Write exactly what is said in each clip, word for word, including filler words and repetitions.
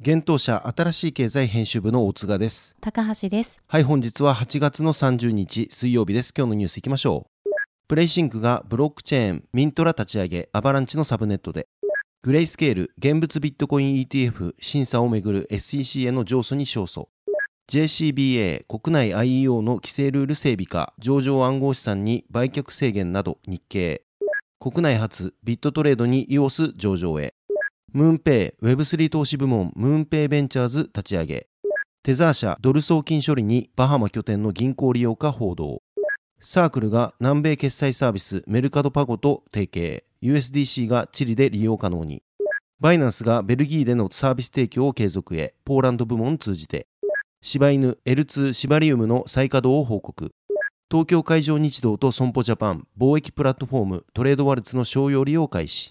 現当社新しい経済編集部の大塚です。高橋です。はい、本日ははちがつのさんじゅうにち水曜日です。今日のニュースいきましょう。プレイシンクがブロックチェーンミントラ立ち上げ、アバランチのサブネットで。グレイスケール現物ビットコイン イーティーエフ 審査をめぐる エスイーシー への上訴に勝訴。ジェイシービーエー 国内 アイイーオー の規制ルール整備か、上場暗号資産に売却制限など日経。国内初ビットトレードに イオス 上場へ。ムーンペイ ウェブスリー 投資部門ムーンペイベンチャーズ立ち上げ。テザー社ドル送金処理にバハマ拠点の銀行利用か報道。サークルが南米決済サービスメルカドパゴと提携、 ユーエスディーシー がチリで利用可能に。バイナンスがベルギーでのサービス提供を継続へ、ポーランド部門通じて。柴犬 エルツー シバリウムの再稼働を報告。東京海上日動と損保ジャパン貿易プラットフォームトレードワルツの商用利用開始。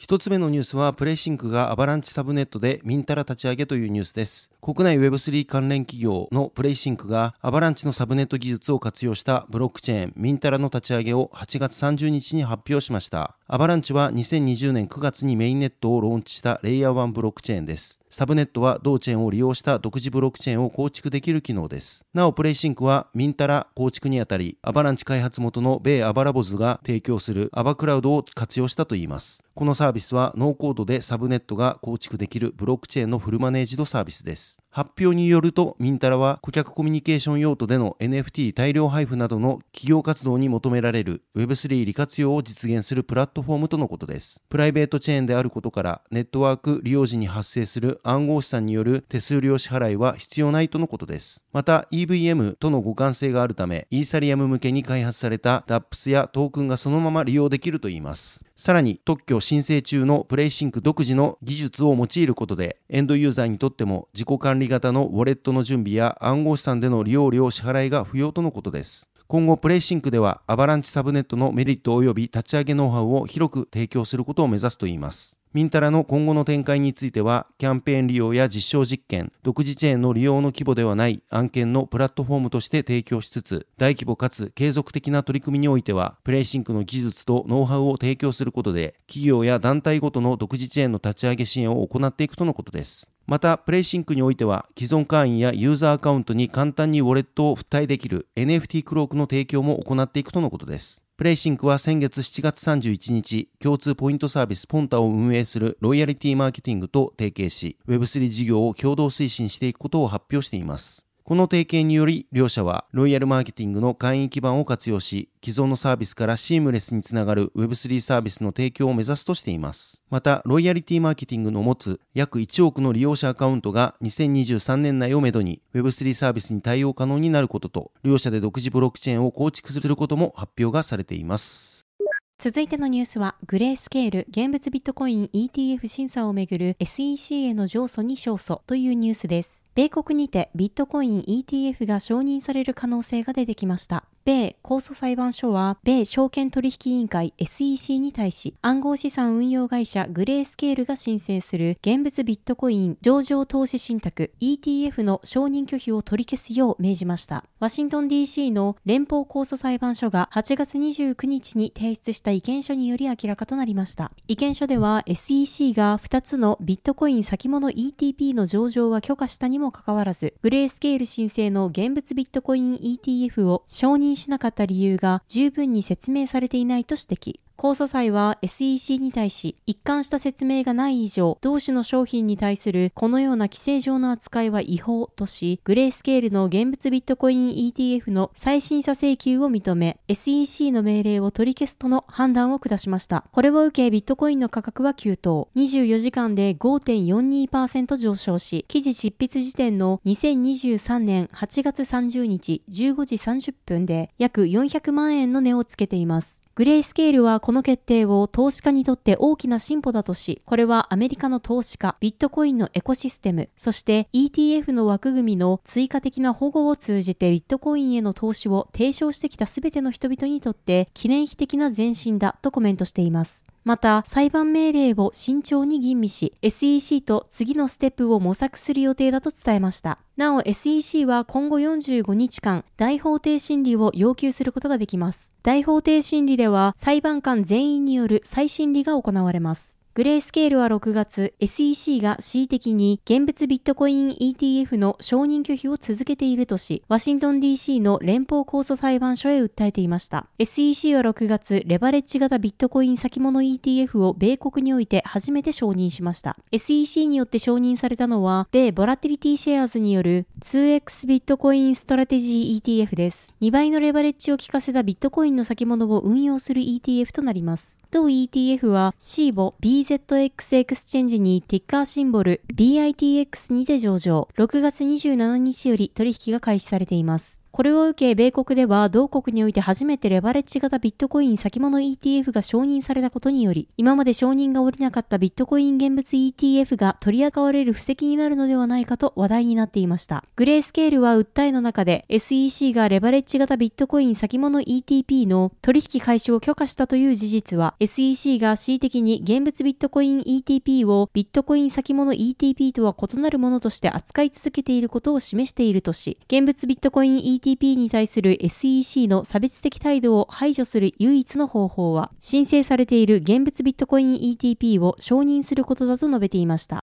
一つ目のニュースはプレイシンクがアバランチサブネットでミンタラ立ち上げというニュースです。国内 ウェブスリー 関連企業のプレイシンクがアバランチのサブネット技術を活用したブロックチェーンミンタラの立ち上げをはちがつさんじゅうにちに発表しました。アバランチはにせんにじゅうねんくがつにメインネットをローンチしたレイヤーワンブロックチェーンです。サブネットは同チェーンを利用した独自ブロックチェーンを構築できる機能です。なおプレイシンクはミンタラ構築にあたり、アバランチ開発元の米アバラボズが提供するアバクラウドを活用したといいます。このサービスはノーコードでサブネットが構築できるブロックチェーンのフルマネージドサービスです。発表によると、ミンタラは顧客コミュニケーション用途での エヌエフティー 大量配布などの企業活動に求められる ウェブスリー 利活用を実現するプラットフォームとのことです。プライベートチェーンであることから、ネットワーク利用時に発生する暗号資産による手数料支払いは必要ないとのことです。また イーブイエム との互換性があるため、イーサリアム向けに開発された ダップス やトークンがそのまま利用できるといいます。さらに特許申請中のプレイシンク独自の技術を用いることで、エンドユーザーにとっても自己管理型のウォレットの準備や暗号資産での利用料支払いが不要とのことです。今後プレイシンクではアバランチサブネットのメリット及び立ち上げノウハウを広く提供することを目指すといいます。ミンタラの今後の展開については、キャンペーン利用や実証実験、独自チェーンの利用の規模ではない案件のプラットフォームとして提供しつつ、大規模かつ継続的な取り組みにおいてはプレイシンクの技術とノウハウを提供することで、企業や団体ごとの独自チェーンの立ち上げ支援を行っていくとのことです。またプレイシンクにおいては、既存会員やユーザーアカウントに簡単にウォレットを付帯できる エヌエフティー クロークの提供も行っていくとのことです。プレイシンクは先月しちがつさんじゅういちにち、共通ポイントサービスポンタを運営するロイヤリティマーケティングと提携し、 ウェブスリー 事業を共同推進していくことを発表しています。この提携により両社はロイヤルマーケティングの会員基盤を活用し、既存のサービスからシームレスにつながる ウェブスリー サービスの提供を目指すとしています。またロイヤリティマーケティングの持つ約いちおくの利用者アカウントがにせんにじゅうさんねん内をめどに ウェブスリー サービスに対応可能になることと、両社で独自ブロックチェーンを構築することも発表がされています。続いてのニュースは、グレースケール現物ビットコイン イーティーエフ 審査をめぐる エスイーシー への上訴に勝訴というニュースです。米国にてビットコイン イーティーエフ が承認される可能性が出てきました。米控訴裁判所は、米証券取引委員会 エスイーシー に対し、暗号資産運用会社グレースケールが申請する現物ビットコイン上場投資信託 イーティーエフ の承認拒否を取り消すよう命じました。ワシントン ディーシー の連邦控訴裁判所がはちがつにじゅうくにちに提出した意見書により明らかとなりました。意見書では エスイーシー がふたつのビットコイン先物 イーティーピー の上場は許可したにもかかわらず、グレースケール申請の現物ビットコイン イーティーエフ を承認しなかった理由が十分に説明されていないと指摘。控訴裁は エスイーシー に対し、一貫した説明がない以上、同種の商品に対するこのような規制上の扱いは違法とし、グレースケールの現物ビットコイン イーティーエフ の再審査請求を認め、エスイーシー の命令を取り消すとの判断を下しました。これを受け、ビットコインの価格は急騰、にじゅうよじかんで ごてんよんにパーセント 上昇し、記事執筆時点のにせんにじゅうさんねんはちがつさんじゅうにちじゅうごじさんじゅっぷんで約よんひゃくまんえんの値をつけています。グレースケールはこの決定を投資家にとって大きな進歩だとし、これはアメリカの投資家、ビットコインのエコシステム、そして イーティーエフ の枠組みの追加的な保護を通じてビットコインへの投資を提唱してきたすべての人々にとって記念碑的な前進だとコメントしています。また、裁判命令を慎重に吟味し、エスイーシー と次のステップを模索する予定だと伝えました。なお、エスイーシー は今後よんじゅうごにちかん、大法廷審理を要求することができます。大法廷審理では、裁判官全員による再審理が行われます。グレースケールはろくがつ、エスイーシー が恣意的に現物ビットコイン イーティーエフ の承認拒否を続けているとし、ワシントン ディーシー の連邦控訴裁判所へ訴えていました。エスイーシー はろくがつ、レバレッジ型ビットコイン先物 イーティーエフ を米国において初めて承認しました。エスイーシー によって承認されたのは、米ボラティリティシェアーズによる ツーエックス ビットコインストラテジー イーティーエフ です。にばいのレバレッジを効かせたビットコインの先物を運用する イーティーエフ となります。同 イーティーエフ は シーボ、ビービーゼットエックス エクスチェンジにティッカーシンボル ビーアイティーエックス にて上場、ろくがつにじゅうしちにちより取引が開始されています。これを受け、米国では同国において初めてレバレッジ型ビットコイン先物 イーティーエフ が承認されたことにより、今まで承認が下りなかったビットコイン現物 イーティーエフ が取り扱われる布石になるのではないかと話題になっていました。グレースケールは訴えの中で、エスイーシー がレバレッジ型ビットコイン先物 イーティーピー の取引開始を許可したという事実は、エスイーシー が恣意的に現物ビットコイン イーティーピー をビットコイン先物 イーティーピー とは異なるものとして扱い続けていることを示しているとし、現物ビットコイン イーティーピーイーティーピー に対する エスイーシー の差別的態度を排除する唯一の方法は、申請されている現物ビットコイン イーティーピー を承認することだと述べていました。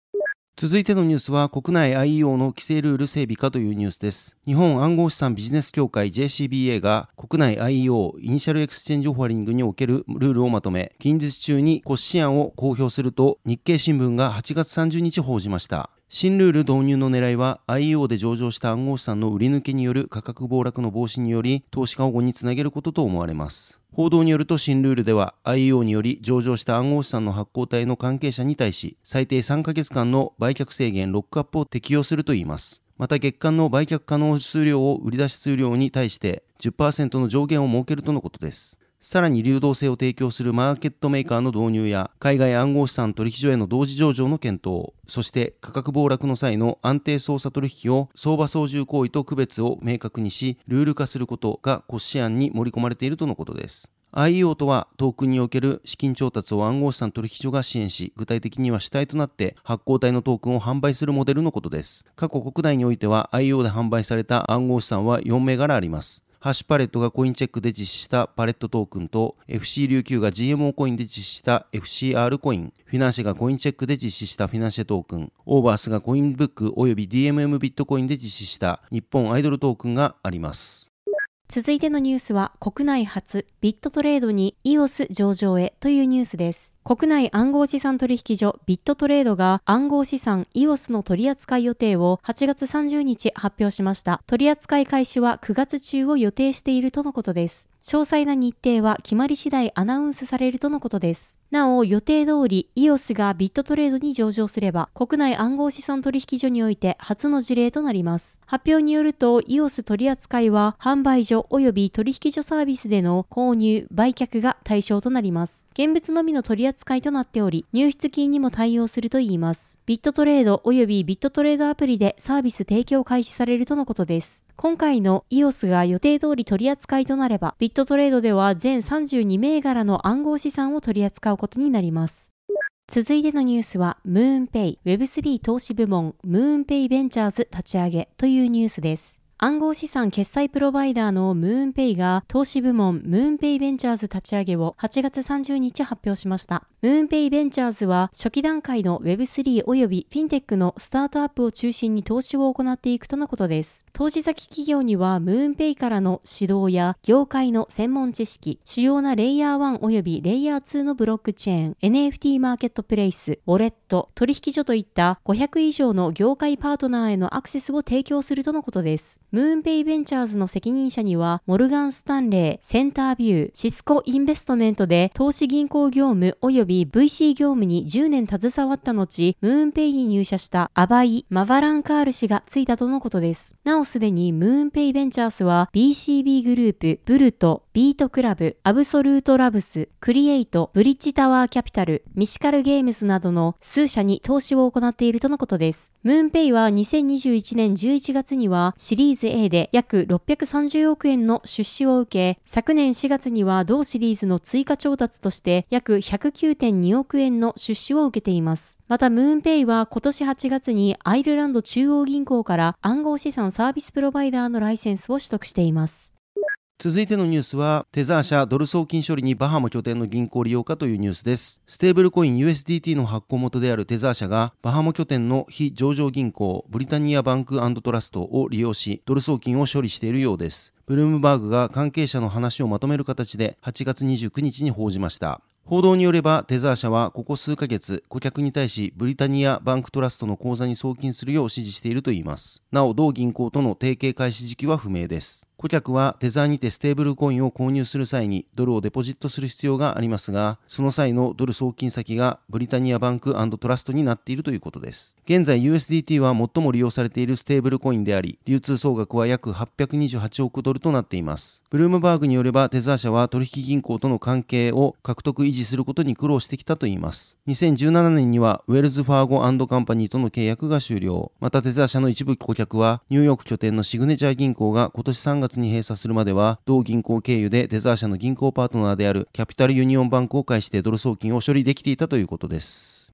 続いてのニュースは、国内 アイイーオー の規制ルール整備かというニュースです。日本暗号資産ビジネス協会 ジェイシービーエー が国内 アイイーオー イニシャルエクスチェンジオファリングにおけるルールをまとめ、近日中に骨子案を公表すると日経新聞がはちがつさんじゅうにち報じました。新ルール導入の狙いは、 アイイーオー で上場した暗号資産の売り抜けによる価格暴落の防止により投資家保護につなげることと思われます。報道によると、新ルールでは アイイーオー により上場した暗号資産の発行体の関係者に対し、最低さんかげつかんの売却制限ロックアップを適用するといいます。また、月間の売却可能数量を売り出し数量に対して じゅっパーセント の上限を設けるとのことです。さらに、流動性を提供するマーケットメーカーの導入や、海外暗号資産取引所への同時上場の検討、そして価格暴落の際の安定操作取引を相場操縦行為と区別を明確にし、ルール化することが骨子案に盛り込まれているとのことです。アイイーオー とは、トークンにおける資金調達を暗号資産取引所が支援し、具体的には主体となって発行体のトークンを販売するモデルのことです。過去国内においては アイイーオー で販売された暗号資産はよんめいがらあります。ハッシュパレットがコインチェックで実施したパレットトークンと、 エフシー 琉球が ジーエムオー コインで実施した エフシーアール コイン、フィナンシェがコインチェックで実施したフィナンシェトークン、オーバースがコインブックおよび ディーエムエム ビットコインで実施した日本アイドルトークンがあります。続いてのニュースは、国内初ビットトレードに イオス 上場へというニュースです。国内暗号資産取引所ビットトレードが暗号資産 イオス の取扱い予定をはちがつさんじゅうにち発表しました。取扱い開始はくがつちゅうを予定しているとのことです。詳細な日程は決まり次第アナウンスされるとのことです。なお、予定通り イオス がビットトレードに上場すれば、国内暗号資産取引所において初の事例となります。発表によると、 イオス 取扱いは販売所及び取引所サービスでの購入・売却が対象となります。現物のみの取扱い扱いとなっており、入出金にも対応するといいます。ビットトレード及びビットトレードアプリでサービス提供開始されるとのことです。今回の イオス が予定通り取り扱いとなれば、ビットトレードでは全さんじゅうにめいがらの暗号資産を取り扱うことになります。続いてのニュースは、ムーンペイ ウェブスリー 投資部門ムーンペイベンチャーズ立ち上げというニュースです。暗号資産決済プロバイダーのムーンペイが投資部門ムーンペイベンチャーズ立ち上げをはちがつさんじゅうにち発表しました。ムーンペイベンチャーズは初期段階の ウェブスリー およびフィンテックのスタートアップを中心に投資を行っていくとのことです。投資先企業にはムーンペイからの指導や業界の専門知識、主要なレイヤーワンおよびレイヤーツーのブロックチェーン、エヌエフティー マーケットプレイス、ウォレット、取引所といったごひゃくいじょうの業界パートナーへのアクセスを提供するとのことです。ムーンペイベンチャーズの責任者にはモルガン・スタンレー、センタービュー、シスコインベストメントで投資銀行業務及び ブイシー 業務にじゅうねん携わった後、ムーンペイに入社したアバイ・マバランカール氏がついたとのことです。なおすでにムーンペイベンチャーズは ビーシービー グループ、ブルト、ビートクラブ、アブソルートラブス、クリエイト、ブリッジタワーキャピタル、ミシカルゲームズなどの数社に投資を行っているとのことです。ムーンペイはにせんにじゅういちねんじゅういちがつにはシリーズA で約ろっぴゃくさんじゅうおくえんの出資を受け、昨年しがつには同シリーズの追加調達として約 ひゃくきゅうてんにおくえんの出資を受けています。またムーンペイは今年はちがつにアイルランド中央銀行から暗号資産サービスプロバイダーのライセンスを取得しています。続いてのニュースは、テザー社ドル送金処理にバハマ拠点の銀行利用かというニュースです。ステーブルコイン ユーエスディーティー の発行元であるテザー社が、バハマ拠点の非上場銀行ブリタニアバンク&トラストを利用し、ドル送金を処理しているようです。ブルームバーグが関係者の話をまとめる形ではちがつにじゅうくにちに報じました。報道によれば、テザー社はここ数ヶ月、顧客に対しブリタニア・バンク・トラストの口座に送金するよう指示しているといいます。なお、同銀行との提携開始時期は不明です。顧客はテザーにてステーブルコインを購入する際にドルをデポジットする必要がありますが、その際のドル送金先がブリタニア・バンク&トラストになっているということです。現在 ユーエスディーティー は最も利用されているステーブルコインであり、流通総額は約はっぴゃくにじゅうはちおくドルとなっています。ブルームバーグによれば、テザー社は取引銀行との関係を獲得維持することに苦労してきたといいます。にせんじゅうななねんにはウェルズ・ファーゴ&カンパニーとの契約が終了。またテザー社の一部顧客は、ニューヨーク拠点のシグネチャー銀行が今年さんがつに閉鎖するまでは同銀行経由でテザー社の銀行パートナーであるキャピタルユニオンバンクを介してドル送金を処理できていたということです。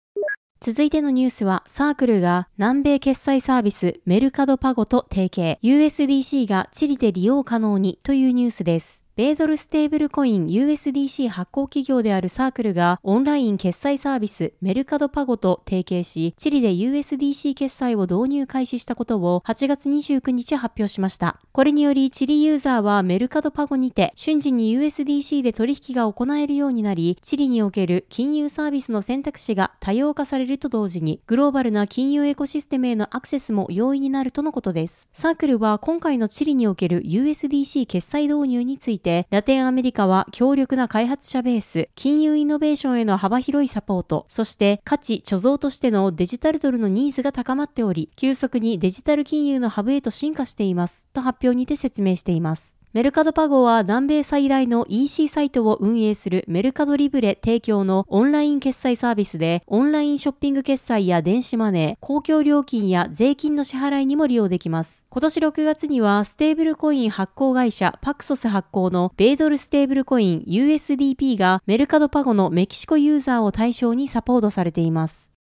続いてのニュースは、サークルが南米決済サービスメルカドパゴと提携、 ユーエスディーシー がチリで利用可能にというニュースです。米ドルステーブルコイン ユーエスディーシー 発行企業であるサークルがオンライン決済サービスメルカドパゴと提携し、チリで ユーエスディーシー 決済を導入開始したことをはちがつにじゅうくにち発表しました。これによりチリユーザーはメルカドパゴにて瞬時に ユーエスディーシー で取引が行えるようになり、チリにおける金融サービスの選択肢が多様化されると同時に、グローバルな金融エコシステムへのアクセスも容易になるとのことです。サークルは今回のチリにおける ユーエスディーシー 決済導入について、ラテンアメリカは強力な開発者ベース、金融イノベーションへの幅広いサポート、そして価値貯蔵としてのデジタルドルのニーズが高まっており、急速にデジタル金融のハブへと進化していますと発表にて説明しています。メルカドパゴは南米最大の イーシー サイトを運営するメルカドリブレ提供のオンライン決済サービスで、オンラインショッピング決済や電子マネー、公共料金や税金の支払いにも利用できます。今年ろくがつにはステーブルコイン発行会社パクソス発行の米ドルステーブルコイン ユーエスディーピー がメルカドパゴのメキシコユーザーを対象にサポートされています。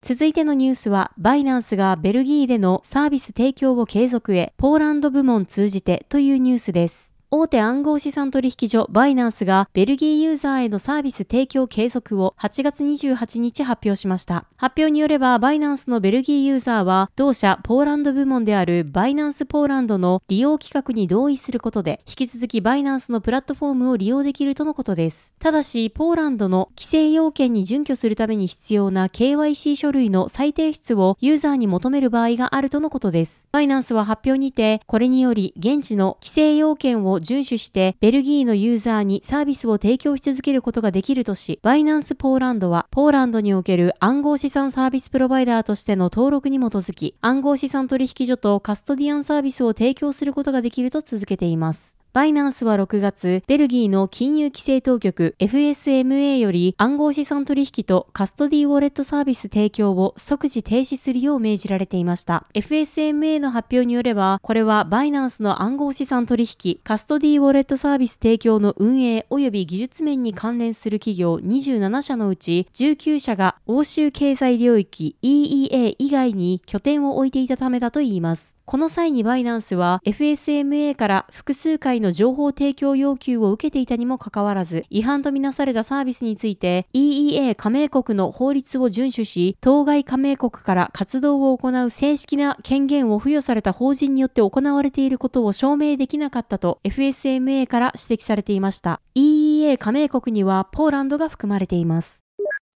続いてのニュースは、バイナンスがベルギーでのサービス提供を継続へ、ポーランド部門通じてというニュースです。大手暗号資産取引所バイナンスがベルギーユーザーへのサービス提供継続をはちがつにじゅうはちにち発表しました。発表によれば、バイナンスのベルギーユーザーは同社ポーランド部門であるバイナンスポーランドの利用規格に同意することで、引き続きバイナンスのプラットフォームを利用できるとのことです。ただし、ポーランドの規制要件に準拠するために必要な ケーワイシー 書類の再提出をユーザーに求める場合があるとのことです。バイナンスは発表にて、これにより現地の規制要件を遵守してベルギーのユーザーにサービスを提供し続けることができるとし、バイナンスポーランドはポーランドにおける暗号資産サービスプロバイダーとしての登録に基づき、暗号資産取引所とカストディアンサービスを提供することができると続けています。バイナンスはろくがつ、ベルギーの金融規制当局 エフエスエムエー より暗号資産取引とカストディウォレットサービス提供を即時停止するよう命じられていました。エフエスエムエー の発表によれば、これはバイナンスの暗号資産取引、カストディウォレットサービス提供の運営及び技術面に関連する企業にじゅうななしゃのうちじゅうきゅうしゃが欧州経済領域 イーイーエー 以外に拠点を置いていたためだといいます。この際にバイナンスは エフエスエムエー から複数回の情報提供要求を受けていたにもかかわらず、違反とみなされたサービスについて イーイーエー 加盟国の法律を遵守し、当該加盟国から活動を行う正式な権限を付与された法人によって行われていることを証明できなかったと エフエスエムエー から指摘されていました。イーイーエー 加盟国にはポーランドが含まれています。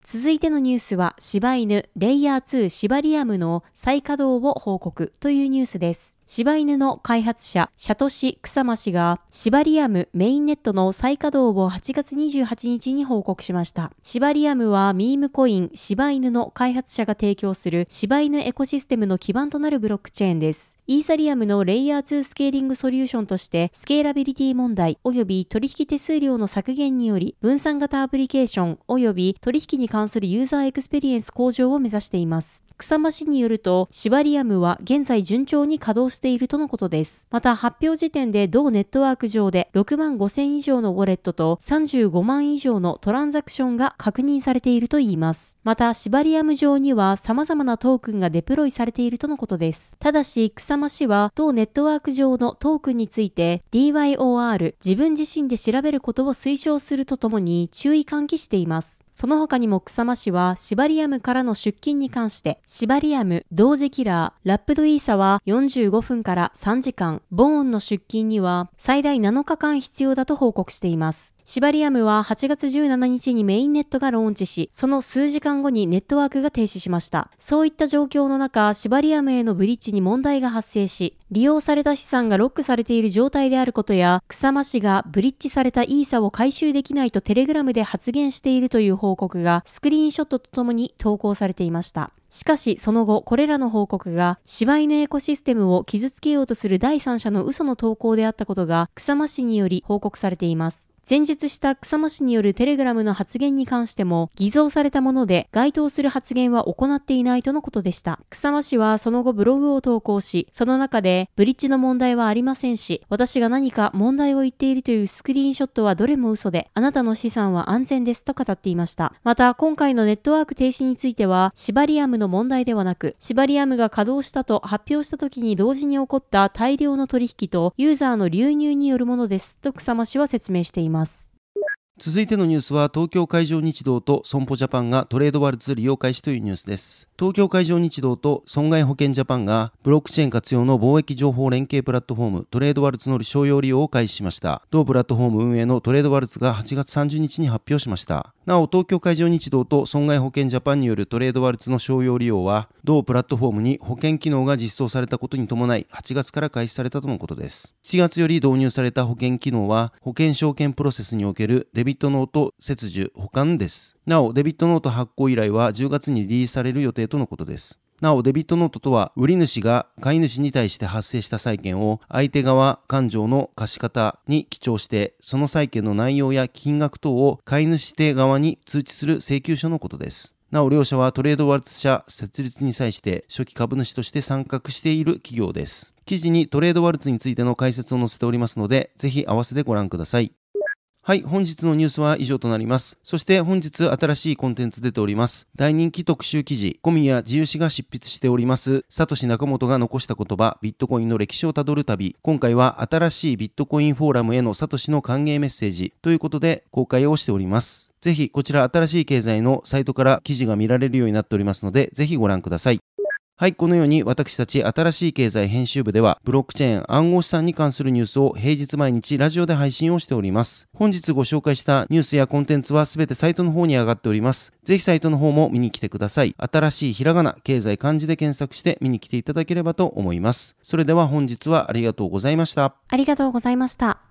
続いてのニュースは、柴犬レイヤーツーシバリアムの再稼働を報告というニュースです。柴犬の開発者、シャトシ・クサマ氏が、シバリアムメインネットの再稼働をはちがつにじゅうはちにちに報告しました。シバリアムはミームコイン、柴犬の開発者が提供する柴犬エコシステムの基盤となるブロックチェーンです。イーサリアムのレイヤーツースケーリングソリューションとして、スケーラビリティ問題及び取引手数料の削減により、分散型アプリケーション及び取引に関するユーザーエクスペリエンス向上を目指しています。草間氏によると、シバリアムは現在順調に稼働しているとのことです。また発表時点で同ネットワーク上でろくまんごせん以上のウォレットとさんじゅうごまん以上のトランザクションが確認されているといいます。またシバリアム上には様々なトークンがデプロイされているとのことです。ただし草間氏は同ネットワーク上のトークンについて ディーワイオーアール 自分自身で調べることを推奨するとともに注意喚起しています。その他にも草間氏はシバリアムからの出金に関してシバリアム同時キラーラップドイーサはよんじゅうごふんからさんじかん、ボーンの出金には最大なのかかん必要だと報告しています。シバリアムははちがつじゅうしちにちにメインネットがローンチし、その数時間後にネットワークが停止しました。そういった状況の中、シバリアムへのブリッジに問題が発生し、利用された資産がロックされている状態であることや、草間氏がブリッジされたイーサを回収できないとテレグラムで発言しているという報告がスクリーンショットとともに投稿されていました。しかしその後、これらの報告が柴犬エコシステムを傷つけようとする第三者の嘘の投稿であったことが草間氏により報告されています。前述した草間氏によるテレグラムの発言に関しても偽造されたもので、該当する発言は行っていないとのことでした。草間氏はその後ブログを投稿し、その中でブリッジの問題はありませんし、私が何か問題を言っているというスクリーンショットはどれも嘘で、あなたの資産は安全ですと語っていました。また今回のネットワーク停止についてはシバリアムの問題ではなく、シバリアムが稼働したと発表した時に同時に起こった大量の取引とユーザーの流入によるものですと草間氏は説明しています。続いてのニュースは、東京海上日動と損保ジャパンがトレードワルツ利用開始というニュースです。東京海上日動と損害保険ジャパンがブロックチェーン活用の貿易情報連携プラットフォームトレードワルツの商用利用を開始しました。同プラットフォーム運営のトレードワルツがはちがつさんじゅうにちに発表しました。なお、東京海上日動と損害保険ジャパンによるトレードワルツの商用利用は同プラットフォームに保険機能が実装されたことに伴いはちがつから開始されたとのことです。しちがつより導入された保険機能は保険証券プロセスにおけるデビットノート接受保管です。なお、デビットノート発行以来はじゅうがつにリリースされる予定とのことです。なお、デビットノートとは、売り主が買い主に対して発生した債権を相手側勘定の貸方に記帳して、その債権の内容や金額等を買い主手側に通知する請求書のことです。なお、両社はトレードワルツ社設立に際して初期株主として参画している企業です。記事にトレードワルツについての解説を載せておりますので、ぜひ合わせてご覧ください。はい、本日のニュースは以上となります。そして本日新しいコンテンツ出ております。大人気特集記事、小宮自由氏が執筆しております、サトシ・ナカモトが残した言葉、ビットコインの歴史をたどる旅。今回は新しいビットコインフォーラムへのサトシの歓迎メッセージということで公開をしております。ぜひこちら新しい経済のサイトから記事が見られるようになっておりますので、ぜひご覧ください。はい、このように私たち新しい経済編集部ではブロックチェーン、暗号資産に関するニュースを平日毎日ラジオで配信をしております。本日ご紹介したニュースやコンテンツはすべてサイトの方に上がっております。ぜひサイトの方も見に来てください。新しいひらがな、経済漢字で検索して見に来ていただければと思います。それでは本日はありがとうございました。ありがとうございました。